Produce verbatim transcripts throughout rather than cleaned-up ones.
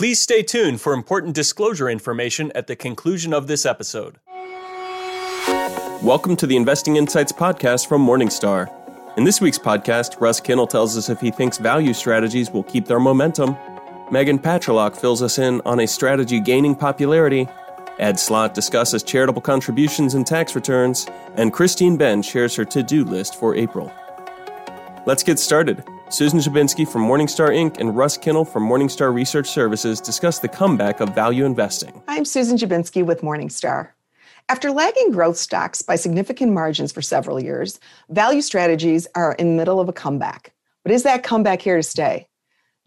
Please stay tuned for important disclosure information at the conclusion of this episode. Welcome to the Investing Insights podcast from Morningstar. In this week's podcast, Russ Kinnell tells us if he thinks value strategies will keep their momentum. Megan Pacholok fills us in on a strategy gaining popularity. Ed Slott discusses charitable contributions and tax returns. And Christine Benz shares her to-do list for April. Let's get started. Susan Dziubinski from Morningstar Incorporated and Russ Kinnell from Morningstar Research Services discuss the comeback of value investing. I'm Susan Dziubinski with Morningstar. After lagging growth stocks by significant margins for several years, value strategies are in the middle of a comeback. But is that comeback here to stay?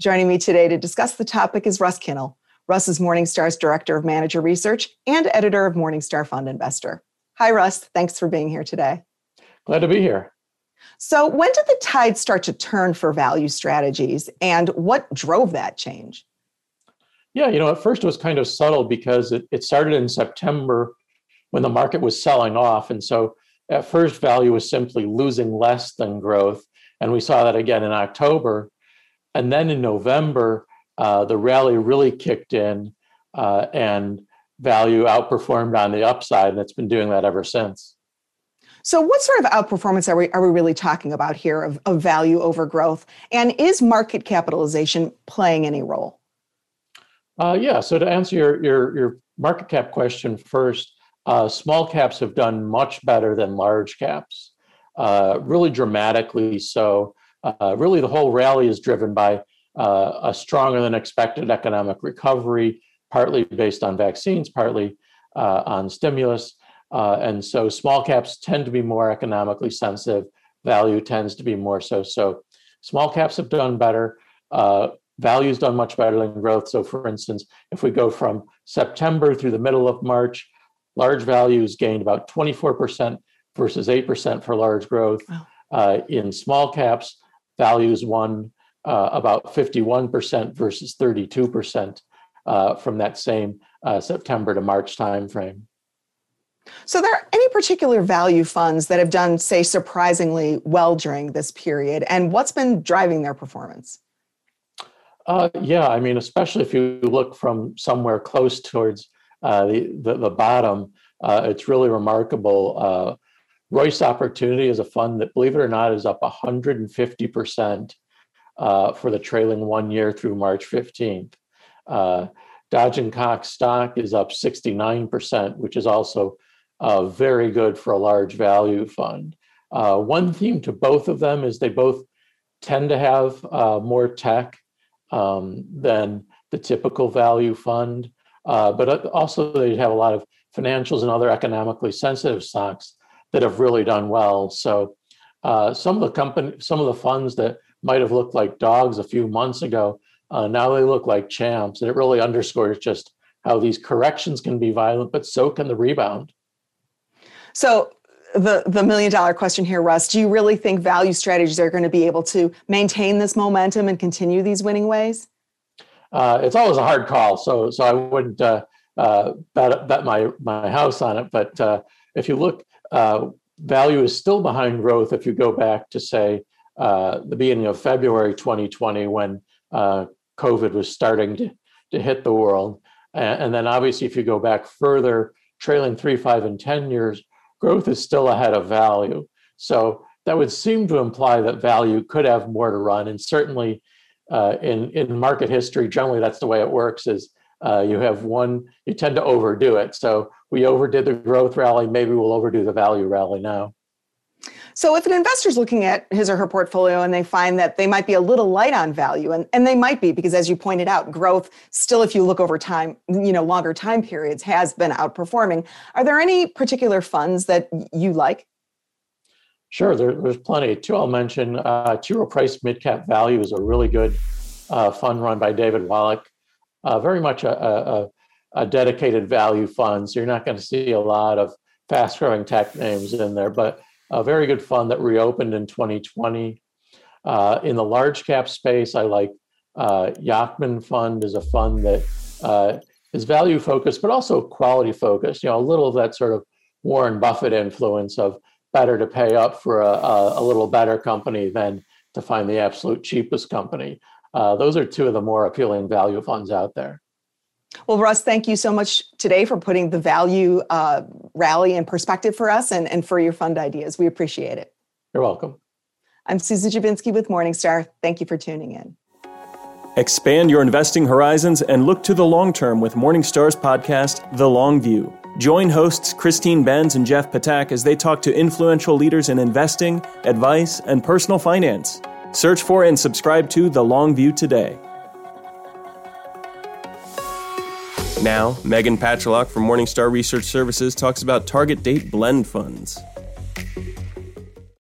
Joining me today to discuss the topic is Russ Kinnell. Russ is Morningstar's Director of Manager Research and Editor of Morningstar Fund Investor. Hi, Russ. Thanks for being here today. Glad to be here. So when did the tide start to turn for value strategies, and what drove that change? Yeah, you know, at first it was kind of subtle because it, it started in September when the market was selling off. And so at first, value was simply losing less than growth. And we saw that again in October. And then in November, uh, the rally really kicked in uh, and value outperformed on the upside. And it's been doing that ever since. So what sort of outperformance are we are we really talking about here of, of value over growth? And is market capitalization playing any role? Uh, yeah, so to answer your, your, your market cap question first, uh, small caps have done much better than large caps, uh, really dramatically so. Uh, really, the whole rally is driven by uh, a stronger than expected economic recovery, partly based on vaccines, partly uh, on stimulus. Uh, and so small caps tend to be more economically sensitive. Value tends to be more so. So small caps have done better. Uh, value's done much better than growth. So for instance, if we go from September through the middle of March, large values gained about twenty-four percent versus eight percent for large growth. Wow. Uh, in small caps, values won uh, about fifty-one percent versus thirty-two percent uh, from that same uh, September to March timeframe. So there are any particular value funds that have done, say, surprisingly well during this period, and what's been driving their performance? Uh, yeah, I mean, especially if you look from somewhere close towards uh, the, the, the bottom, uh, it's really remarkable. Uh, Royce Opportunity is a fund that, believe it or not, is up one hundred fifty percent uh, for the trailing one year through March fifteenth. Uh, Dodge and Cox stock is up sixty-nine percent, which is also Uh, very good for a large value fund. Uh, one theme to both of them is they both tend to have uh, more tech um, than the typical value fund, uh, but also they have a lot of financials and other economically sensitive stocks that have really done well. So uh, some of the company, some of the funds that might have looked like dogs a few months ago, uh, now they look like champs, and it really underscores just how these corrections can be violent, but so can the rebound. So the, the million dollar question here, Russ, do you really think value strategies are going to be able to maintain this momentum and continue these winning ways? Uh, it's always a hard call. So so I wouldn't uh, uh, bet, bet my, my house on it. But uh, if you look, uh, value is still behind growth if you go back to, say, uh, the beginning of February twenty twenty when uh, COVID was starting to, to hit the world. And, and then obviously if you go back further, trailing three, five, and ten years, growth is still ahead of value. So that would seem to imply that value could have more to run. And certainly uh, in, in market history, generally that's the way it works is uh, you have one, you tend to overdo it. So we overdid the growth rally, maybe we'll overdo the value rally now. So if an investor's looking at his or her portfolio and they find that they might be a little light on value, and, and they might be, because as you pointed out, growth still, if you look over time, you know, longer time periods, has been outperforming. Are there any particular funds that you like? Sure, there, there's plenty. Two I'll mention, uh, T. Rowe Price Midcap Value is a really good uh, fund run by David Wallach, uh, very much a, a, a dedicated value fund. So you're not going to see a lot of fast-growing tech names in there, but a very good fund that reopened in twenty twenty. Uh, in the large cap space, I like uh, Yachman Fund is a fund that uh, is value focused, but also quality focused. You know, a little of that sort of Warren Buffett influence of better to pay up for a, a, a little better company than to find the absolute cheapest company. Uh, those are two of the more appealing value funds out there. Well, Russ, thank you so much today for putting the value uh, rally in perspective for us and, and for your fund ideas. We appreciate it. You're welcome. I'm Susan Dziubinski with Morningstar. Thank you for tuning in. Expand your investing horizons and look to the long term with Morningstar's podcast, The Long View. Join hosts Christine Benz and Jeff Patak as they talk to influential leaders in investing, advice, and personal finance. Search for and subscribe to The Long View today. Now, Megan Pacholok from Morningstar Research Services talks about target date blend funds.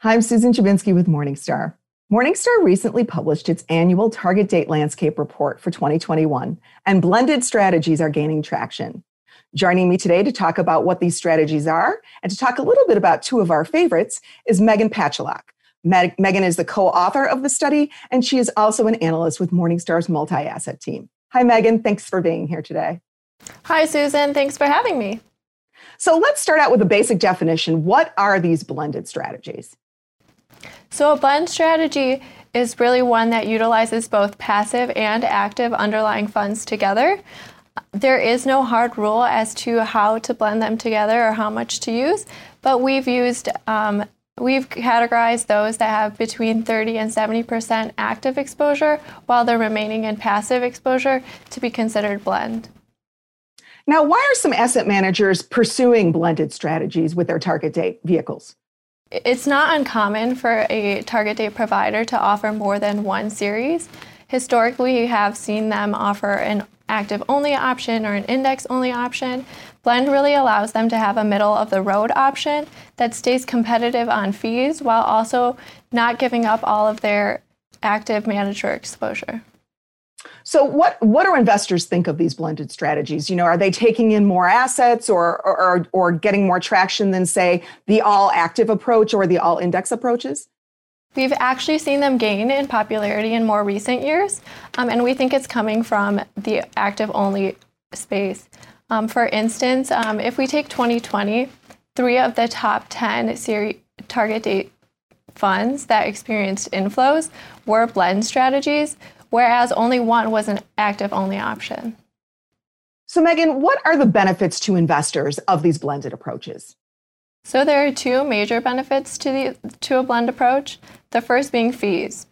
Hi, I'm Susan Dziubinski with Morningstar. Morningstar recently published its annual Target Date Landscape Report for twenty twenty-one, and blended strategies are gaining traction. Joining me today to talk about what these strategies are and to talk a little bit about two of our favorites is Megan Pacholok. Meg- Megan is the co-author of the study, and she is also an analyst with Morningstar's multi-asset team. Hi, Megan. Thanks for being here today. Hi, Susan. Thanks for having me. So let's start out with a basic definition. What are these blended strategies? So a blend strategy is really one that utilizes both passive and active underlying funds together. There is no hard rule as to how to blend them together or how much to use, but we've used, um, we've categorized those that have between thirty and seventy percent active exposure while they're remaining in passive exposure to be considered blend. Now, why are some asset managers pursuing blended strategies with their target date vehicles? It's not uncommon for a target date provider to offer more than one series. Historically, we have seen them offer an active-only option or an index-only option. Blend really allows them to have a middle-of-the-road option that stays competitive on fees while also not giving up all of their active manager exposure. So what, what do investors think of these blended strategies? You know, are they taking in more assets or, or, or getting more traction than, say, the all-active approach or the all-index approaches? We've actually seen them gain in popularity in more recent years, um, and we think it's coming from the active-only space. Um, for instance, um, if we take twenty twenty, three of the top ten series target date funds that experienced inflows were blend strategies, whereas only one was an active-only option. So, Megan, what are the benefits to investors of these blended approaches? So there are two major benefits to the to a blend approach, the first being fees.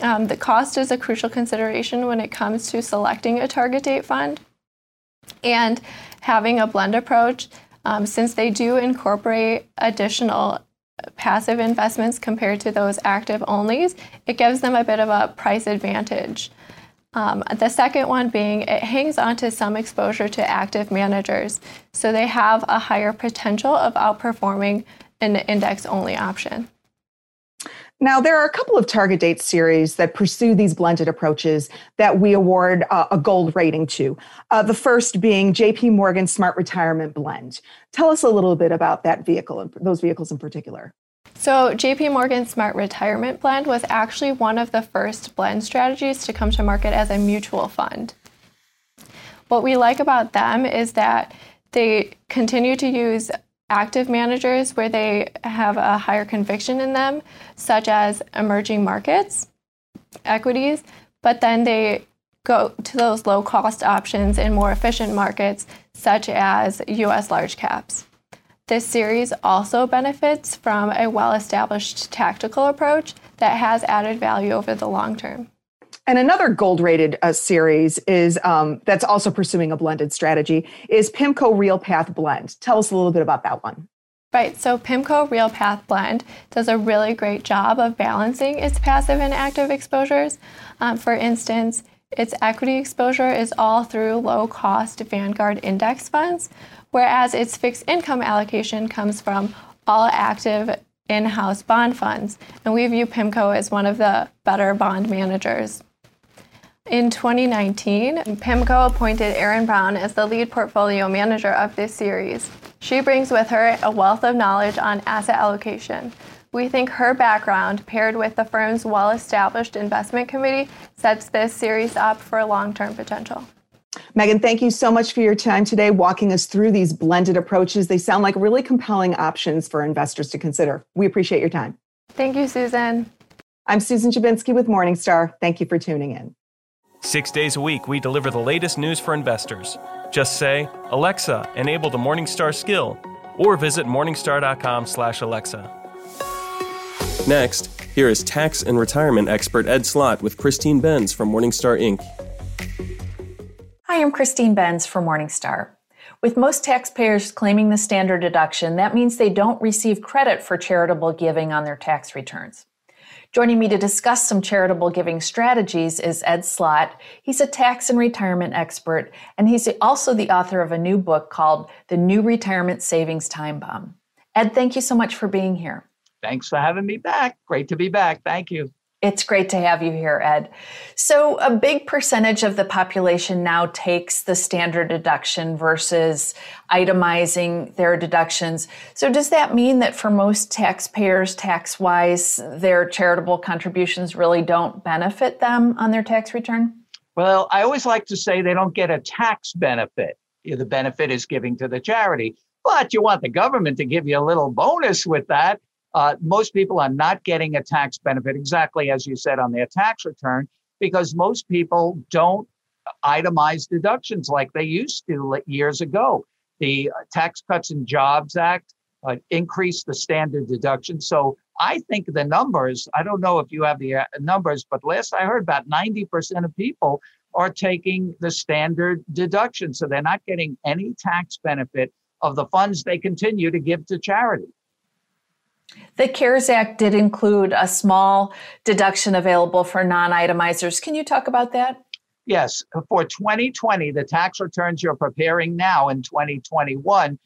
Um, the cost is a crucial consideration when it comes to selecting a target date fund, and having a blend approach, um, since they do incorporate additional passive investments compared to those active onlys, it gives them a bit of a price advantage. Um, the second one being it hangs on to some exposure to active managers, so they have a higher potential of outperforming an index-only option. Now, there are a couple of target date series that pursue these blended approaches that we award uh, a gold rating to, uh, the first being J P. Morgan Smart Retirement Blend. Tell us a little bit about that vehicle and those vehicles in particular. So J P. Morgan Smart Retirement Blend was actually one of the first blend strategies to come to market as a mutual fund. What we like about them is that they continue to use active managers where they have a higher conviction in them, such as emerging markets, equities, but then they go to those low-cost options in more efficient markets, such as U S large caps. This series also benefits from a well-established tactical approach that has added value over the long term. And another gold-rated uh, series is um, that's also pursuing a blended strategy is PIMCO RealPath Blend. Tell us a little bit about that one. Right, so PIMCO RealPath Blend does a really great job of balancing its passive and active exposures. Um, for instance, its equity exposure is all through low-cost Vanguard index funds, whereas its fixed income allocation comes from all active in-house bond funds. And we view PIMCO as one of the better bond managers. In twenty nineteen, PIMCO appointed Erin Brown as the lead portfolio manager of this series. She brings with her a wealth of knowledge on asset allocation. We think her background, paired with the firm's well-established investment committee, sets this series up for long-term potential. Megan, thank you so much for your time today, walking us through these blended approaches. They sound like really compelling options for investors to consider. We appreciate your time. Thank you, Susan. I'm Susan Dziubinski with Morningstar. Thank you for tuning in. Six days a week, we deliver the latest news for investors. Just say, Alexa, enable the Morningstar skill, or visit morningstar dot com slash Alexa. Next, here is tax and retirement expert Ed Slott with Christine Benz from Morningstar, Incorporated. Hi, I'm Christine Benz for Morningstar. With most taxpayers claiming the standard deduction, that means they don't receive credit for charitable giving on their tax returns. Joining me to discuss some charitable giving strategies is Ed Slott. He's a tax and retirement expert, and he's also the author of a new book called The New Retirement Savings Time Bomb. Ed, thank you so much for being here. Thanks for having me back. Great to be back. Thank you. It's great to have you here, Ed. So a big percentage of the population now takes the standard deduction versus itemizing their deductions. So does that mean that for most taxpayers, tax-wise, their charitable contributions really don't benefit them on their tax return? Well, I always like to say they don't get a tax benefit. The benefit is giving to the charity, but you want the government to give you a little bonus with that. Uh, most people are not getting a tax benefit, exactly as you said, on their tax return, because most people don't itemize deductions like they used to years ago. The Tax Cuts and Jobs Act uh, increased the standard deduction. So I think the numbers, I don't know if you have the numbers, but last I heard about ninety percent of people are taking the standard deduction. So they're not getting any tax benefit of the funds they continue to give to charity. The CARES Act did include a small deduction available for non-itemizers. Can you talk about that? Yes. For twenty twenty, the tax returns you're preparing now in twenty twenty-one,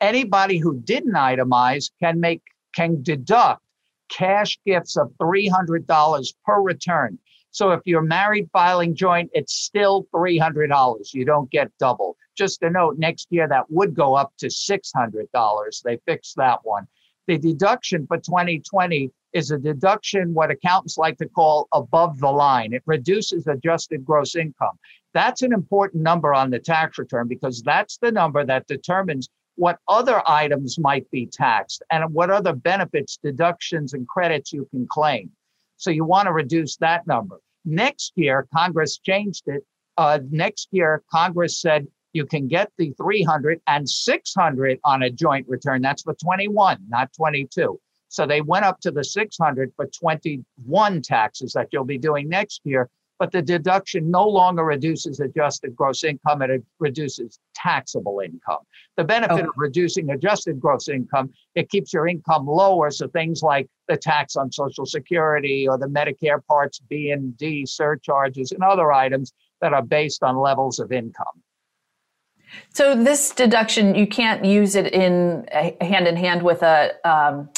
anybody who didn't itemize can make can deduct cash gifts of three hundred dollars per return. So if you're married filing joint, it's still three hundred dollars. You don't get double. Just a note, next year that would go up to six hundred dollars. They fixed that one. The deduction for twenty twenty is a deduction, what accountants like to call above the line. It reduces adjusted gross income. That's an important number on the tax return because that's the number that determines what other items might be taxed and what other benefits, deductions, and credits you can claim. So you want to reduce that number. Next year, Congress changed it. Uh, next year, Congress said, you can get the three hundred and six hundred on a joint return. That's for twenty-one, not twenty-two. So they went up to the six hundred for twenty-one taxes that you'll be doing next year, but the deduction no longer reduces adjusted gross income, it reduces taxable income. The benefit okay. of reducing adjusted gross income, it keeps your income lower, so things like the tax on Social Security or the Medicare Parts B and D surcharges and other items that are based on levels of income. So this deduction, you can't use it in hand in hand with a, um,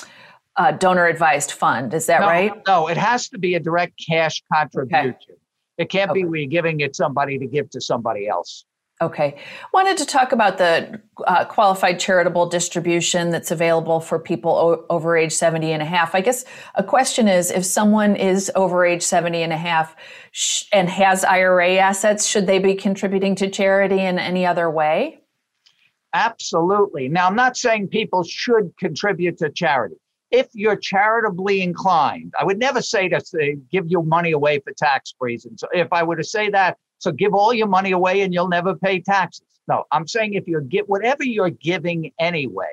a donor-advised fund. Is that no, right? No, it has to be a direct cash contribution. Okay. It can't okay. be we're giving it somebody to give to somebody else. Okay. Wanted to talk about the uh, qualified charitable distribution that's available for people o- over age seventy and a half. I guess a question is, if someone is over age seventy and a half sh- and has I R A assets, should they be contributing to charity in any other way? Absolutely. Now, I'm not saying people should contribute to charity. If you're charitably inclined, I would never say to say, give you money away for tax reasons. If I were to say that, so give all your money away and you'll never pay taxes. No, I'm saying if you get whatever you're giving anyway,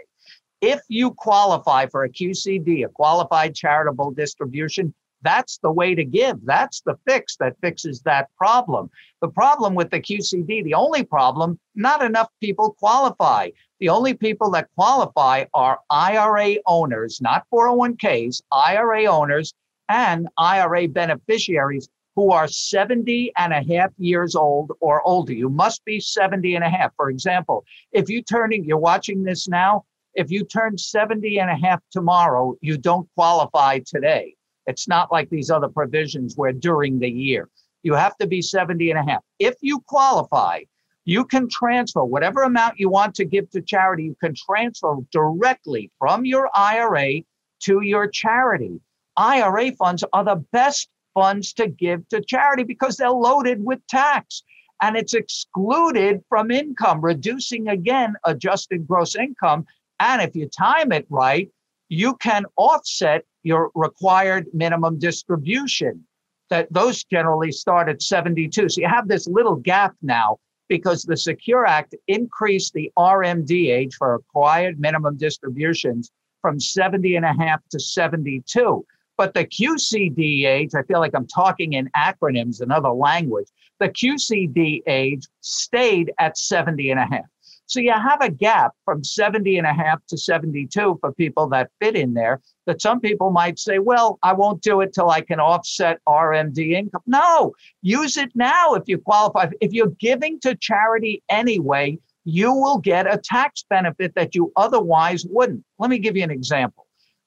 if you qualify for a Q C D, a qualified charitable distribution, that's the way to give. That's the fix that fixes that problem. The problem with the Q C D, the only problem, not enough people qualify. The only people that qualify are I R A owners, not four oh one k's, I R A owners and I R A beneficiaries who are seventy and a half years old or older. You must be seventy and a half. For example, if you turning, you're watching this now, if you turn seventy and a half tomorrow, you don't qualify today. It's not like these other provisions where during the year, you have to be seventy and a half. If you qualify, you can transfer whatever amount you want to give to charity, you can transfer directly from your I R A to your charity. I R A funds are the best funds to give to charity because they're loaded with tax and it's excluded from income, reducing again adjusted gross income. And if you time it right, you can offset your required minimum distribution. that those generally start at seventy-two. So you have this little gap now because the Secure Act increased the R M D age for acquired minimum distributions from seventy and a half to seventy-two. But the Q C D age, I feel like I'm talking in acronyms, another language, the Q C D age stayed at seventy and a half. So you have a gap from seventy and a half to seventy-two for people that fit in there that some people might say, well, I won't do it till I can offset R M D income. No, use it now if you qualify. If you're giving to charity anyway, you will get a tax benefit that you otherwise wouldn't. Let me give you an example.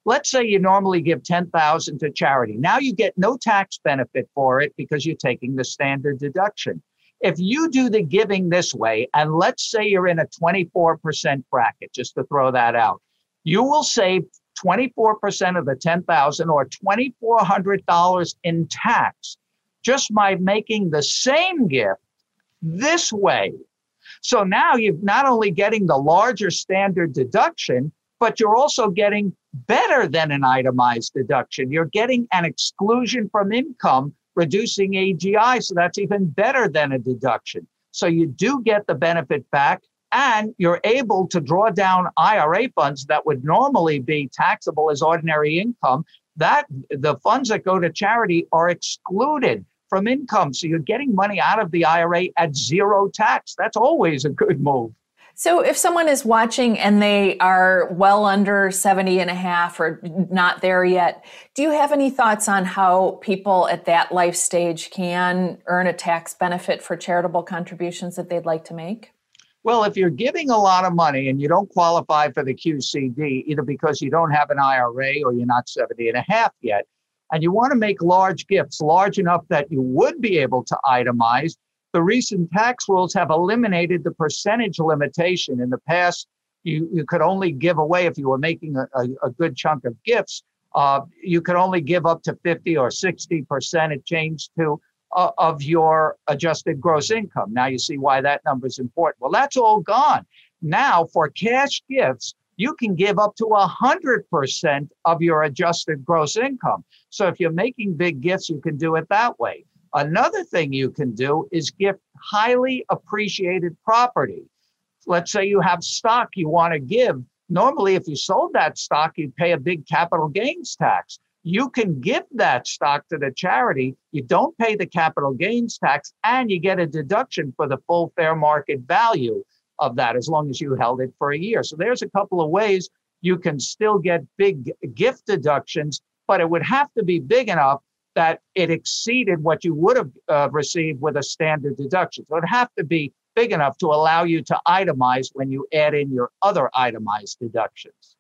Let's say you normally give ten thousand dollars to charity. Now you get no tax benefit for it because you're taking the standard deduction. If you do the giving this way, and let's say you're in a twenty-four percent bracket, just to throw that out, you will save twenty-four percent of the ten thousand dollars or two thousand four hundred dollars in tax just by making the same gift this way. So now you're not only getting the larger standard deduction, but you're also getting better than an itemized deduction. You're getting an exclusion from income, reducing A G I, so that's even better than a deduction. So you do get the benefit back, and you're able to draw down I R A funds that would normally be taxable as ordinary income. That the funds that go to charity are excluded from income. So you're getting money out of the I R A at zero tax. That's always a good move. So if someone is watching and they are well under seventy and a half or not there yet, do you have any thoughts on how people at that life stage can earn a tax benefit for charitable contributions that they'd like to make? Well, if you're giving a lot of money and you don't qualify for the Q C D, either because you don't have an I R A or you're not seventy and a half yet, and you want to make large gifts, large enough that you would be able to itemize, the recent tax rules have eliminated the percentage limitation. In the past, you, you could only give away, if you were making a, a, a good chunk of gifts, uh, you could only give up to fifty or sixty percent, it changed to, uh, of your adjusted gross income. Now you see why that number is important. Well, that's all gone. Now for cash gifts, you can give up to one hundred percent of your adjusted gross income. So if you're making big gifts, you can do it that way. Another thing you can do is gift highly appreciated property. Let's say you have stock you want to give. Normally, if you sold that stock, you'd pay a big capital gains tax. You can give that stock to the charity. You don't pay the capital gains tax, and you get a deduction for the full fair market value of that as long as you held it for a year. So there's a couple of ways you can still get big gift deductions, but it would have to be big enough that it exceeded what you would have uh, received with a standard deduction. So it'd have to be big enough to allow you to itemize when you add in your other itemized deductions.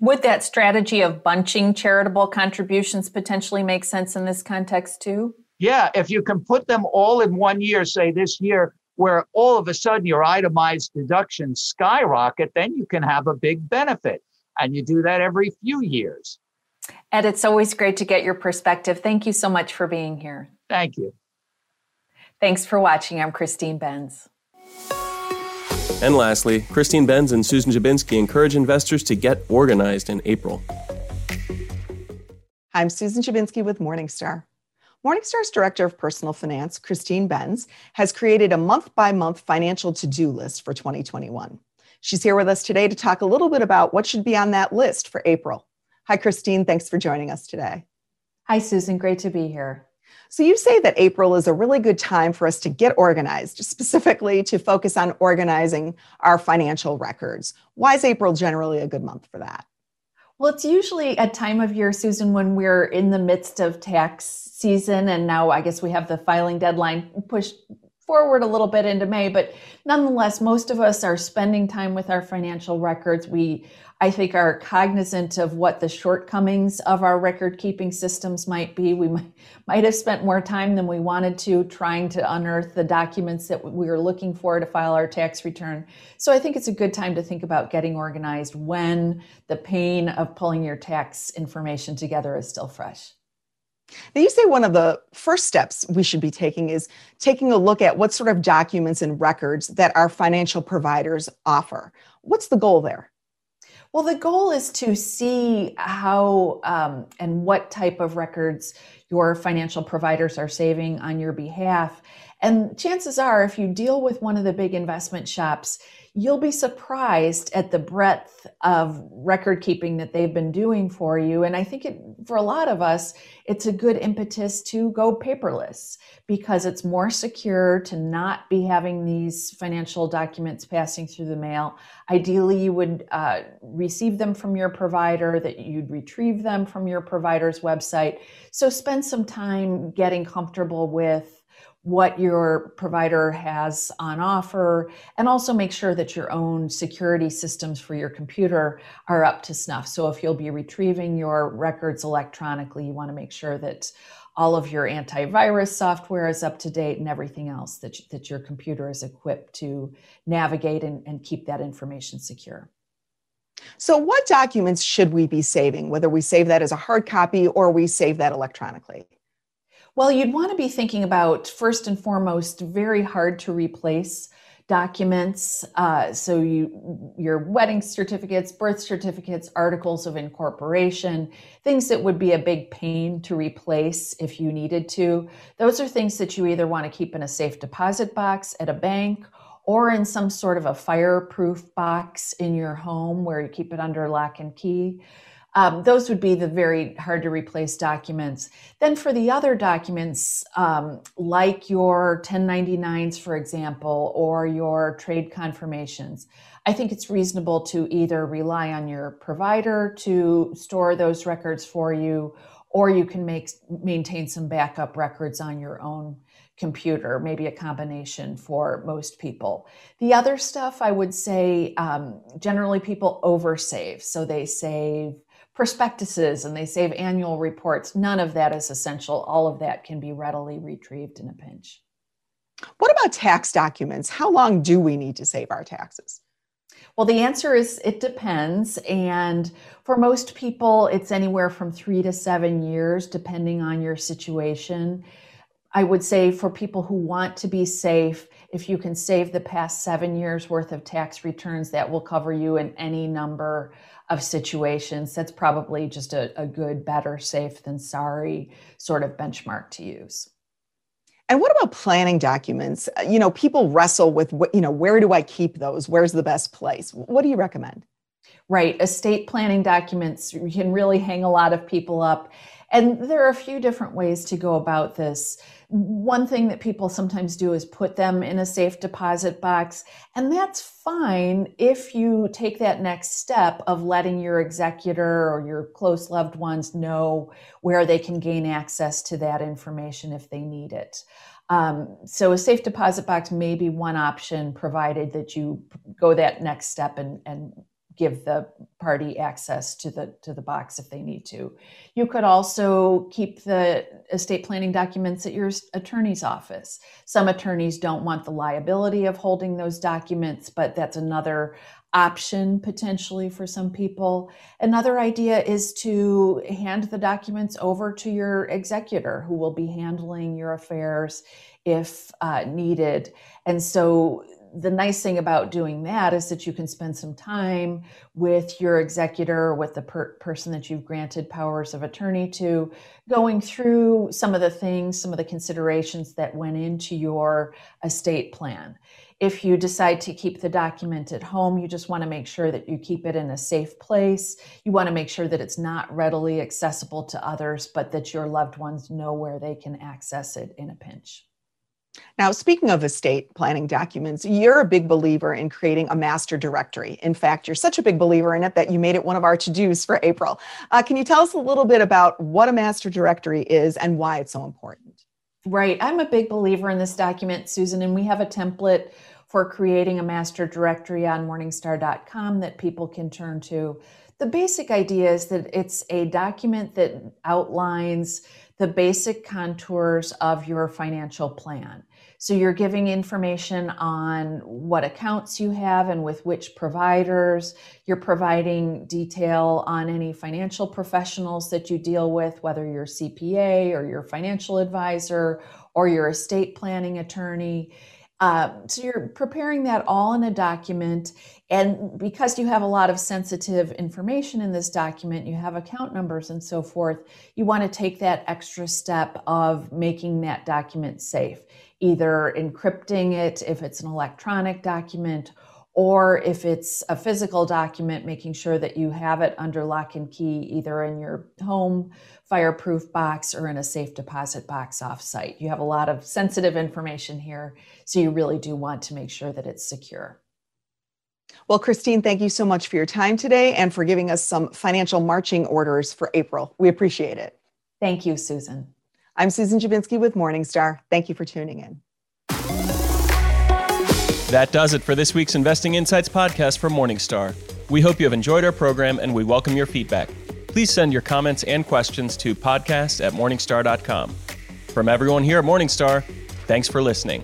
Would that strategy of bunching charitable contributions potentially make sense in this context too? Yeah, if you can put them all in one year, say this year, where all of a sudden your itemized deductions skyrocket, then you can have a big benefit. And you do that every few years. Ed, it's always great to get your perspective. Thank you so much for being here. Thank you. Thanks for watching. I'm Christine Benz. And lastly, Christine Benz and Susan Dziubinski encourage investors to get organized in April. I'm Susan Dziubinski with Morningstar. Morningstar's Director of Personal Finance, Christine Benz, has created a month-by-month financial to-do list for twenty twenty-one. She's here with us today to talk a little bit about what should be on that list for April. Hi, Christine. Thanks for joining us today. Hi, Susan. Great to be here. So you say that April is a really good time for us to get organized, specifically to focus on organizing our financial records. Why is April generally a good month for that? Well, it's usually a time of year, Susan, when we're in the midst of tax season, and now I guess we have the filing deadline pushed forward a little bit into May, but nonetheless, most of us are spending time with our financial records. We, I think, are cognizant of what the shortcomings of our record-keeping systems might be. We might, might have spent more time than we wanted to trying to unearth the documents that we were looking for to file our tax return. So I think it's a good time to think about getting organized when the pain of pulling your tax information together is still fresh. Now, you say one of the first steps we should be taking is taking a look at what sort of documents and records that our financial providers offer. What's the goal there? Well, the goal is to see how um, and what type of records your financial providers are saving on your behalf. And chances are, if you deal with one of the big investment shops, you'll be surprised at the breadth of record keeping that they've been doing for you. And I think it, for a lot of us, it's a good impetus to go paperless because it's more secure to not be having these financial documents passing through the mail. Ideally, you would uh, receive them from your provider, that you'd retrieve them from your provider's website. So spend some time getting comfortable with what your provider has on offer, and also make sure that your own security systems for your computer are up to snuff. So if you'll be retrieving your records electronically, you want to make sure that all of your antivirus software is up to date and everything else that, that your computer is equipped to navigate and, and keep that information secure. So what documents should we be saving, whether we save that as a hard copy or we save that electronically? Well, you'd want to be thinking about, first and foremost, very hard to replace documents. Uh, so you, your wedding certificates, birth certificates, articles of incorporation, things that would be a big pain to replace if you needed to. Those are things that you either want to keep in a safe deposit box at a bank or in some sort of a fireproof box in your home where you keep it under lock and key. Um, those would be the very hard to replace documents. Then for the other documents, um, like your ten ninety-nines, for example, or your trade confirmations, I think it's reasonable to either rely on your provider to store those records for you, or you can make maintain some backup records on your own computer, maybe a combination for most people. The other stuff, I would say, um, generally people oversave. So they save prospectuses and they save annual reports. None of that is essential. All of that can be readily retrieved in a pinch. What about tax documents? How long do we need to save our taxes? Well, the answer is it depends. And for most people, it's anywhere from three to seven years, depending on your situation. I would say for people who want to be safe, if you can save the past seven years worth of tax returns, that will cover you in any number of situations. That's probably just a, a good, better safe than sorry sort of benchmark to use. And what about planning documents? You know, people wrestle with, you know, where do I keep those? Where's the best place? What do you recommend? Right. Estate planning documents can really hang a lot of people up. And there are a few different ways to go about this. One thing that people sometimes do is put them in a safe deposit box. And that's fine if you take that next step of letting your executor or your close loved ones know where they can gain access to that information if they need it. Um, so a safe deposit box may be one option, provided that you go that next step and, and give the party access to the to the box if they need to. You could also keep the estate planning documents at your attorney's office. Some attorneys don't want the liability of holding those documents, but that's another option potentially for some people. Another idea is to hand the documents over to your executor, who will be handling your affairs if uh, needed. And so the nice thing about doing that is that you can spend some time with your executor, with the per person that you've granted powers of attorney to, going through some of the things, some of the considerations that went into your estate plan. If you decide to keep the document at home, you just want to make sure that you keep it in a safe place. You want to make sure that it's not readily accessible to others, but that your loved ones know where they can access it in a pinch. Now, speaking of estate planning documents, you're a big believer in creating a master directory. In fact, you're such a big believer in it that you made it one of our to-dos for April. Uh, can you tell us a little bit about what a master directory is and why it's so important? Right. I'm a big believer in this document, Susan, and we have a template for creating a master directory on Morningstar dot com that people can turn to. The basic idea is that it's a document that outlines the basic contours of your financial plan. So you're giving information on what accounts you have and with which providers. You're providing detail on any financial professionals that you deal with, whether you're a C P A or your financial advisor or your estate planning attorney. Uh, so you're preparing that all in a document, and because you have a lot of sensitive information in this document, you have account numbers and so forth, you want to take that extra step of making that document safe, either encrypting it if it's an electronic document, or if it's a physical document, making sure that you have it under lock and key, either in your home fireproof box or in a safe deposit box offsite. You have a lot of sensitive information here, so you really do want to make sure that it's secure. Well, Christine, thank you so much for your time today and for giving us some financial marching orders for April. We appreciate it. Thank you, Susan. I'm Susan Dziubinski with Morningstar. Thank you for tuning in. That does it for this week's Investing Insights podcast from Morningstar. We hope you have enjoyed our program, and we welcome your feedback. Please send your comments and questions to podcast at morningstar dot com. From everyone here at Morningstar, thanks for listening.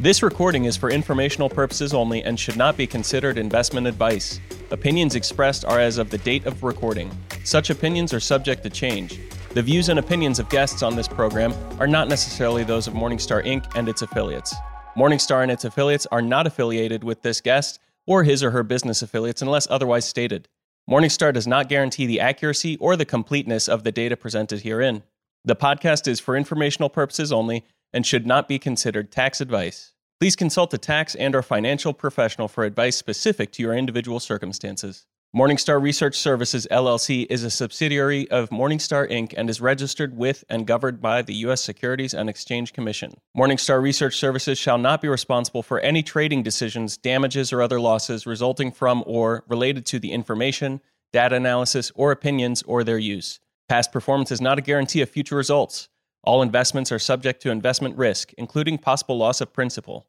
This recording is for informational purposes only and should not be considered investment advice. Opinions expressed are as of the date of recording. Such opinions are subject to change. The views and opinions of guests on this program are not necessarily those of Morningstar Incorporated and its affiliates. Morningstar and its affiliates are not affiliated with this guest or his or her business affiliates unless otherwise stated. Morningstar does not guarantee the accuracy or the completeness of the data presented herein. The podcast is for informational purposes only and should not be considered tax advice. Please consult a tax and or financial professional for advice specific to your individual circumstances. Morningstar Research Services, L L C is a subsidiary of Morningstar Incorporated and is registered with and governed by the U S Securities and Exchange Commission. Morningstar Research Services shall not be responsible for any trading decisions, damages, or other losses resulting from or related to the information, data analysis, or opinions or their use. Past performance is not a guarantee of future results. All investments are subject to investment risk, including possible loss of principal.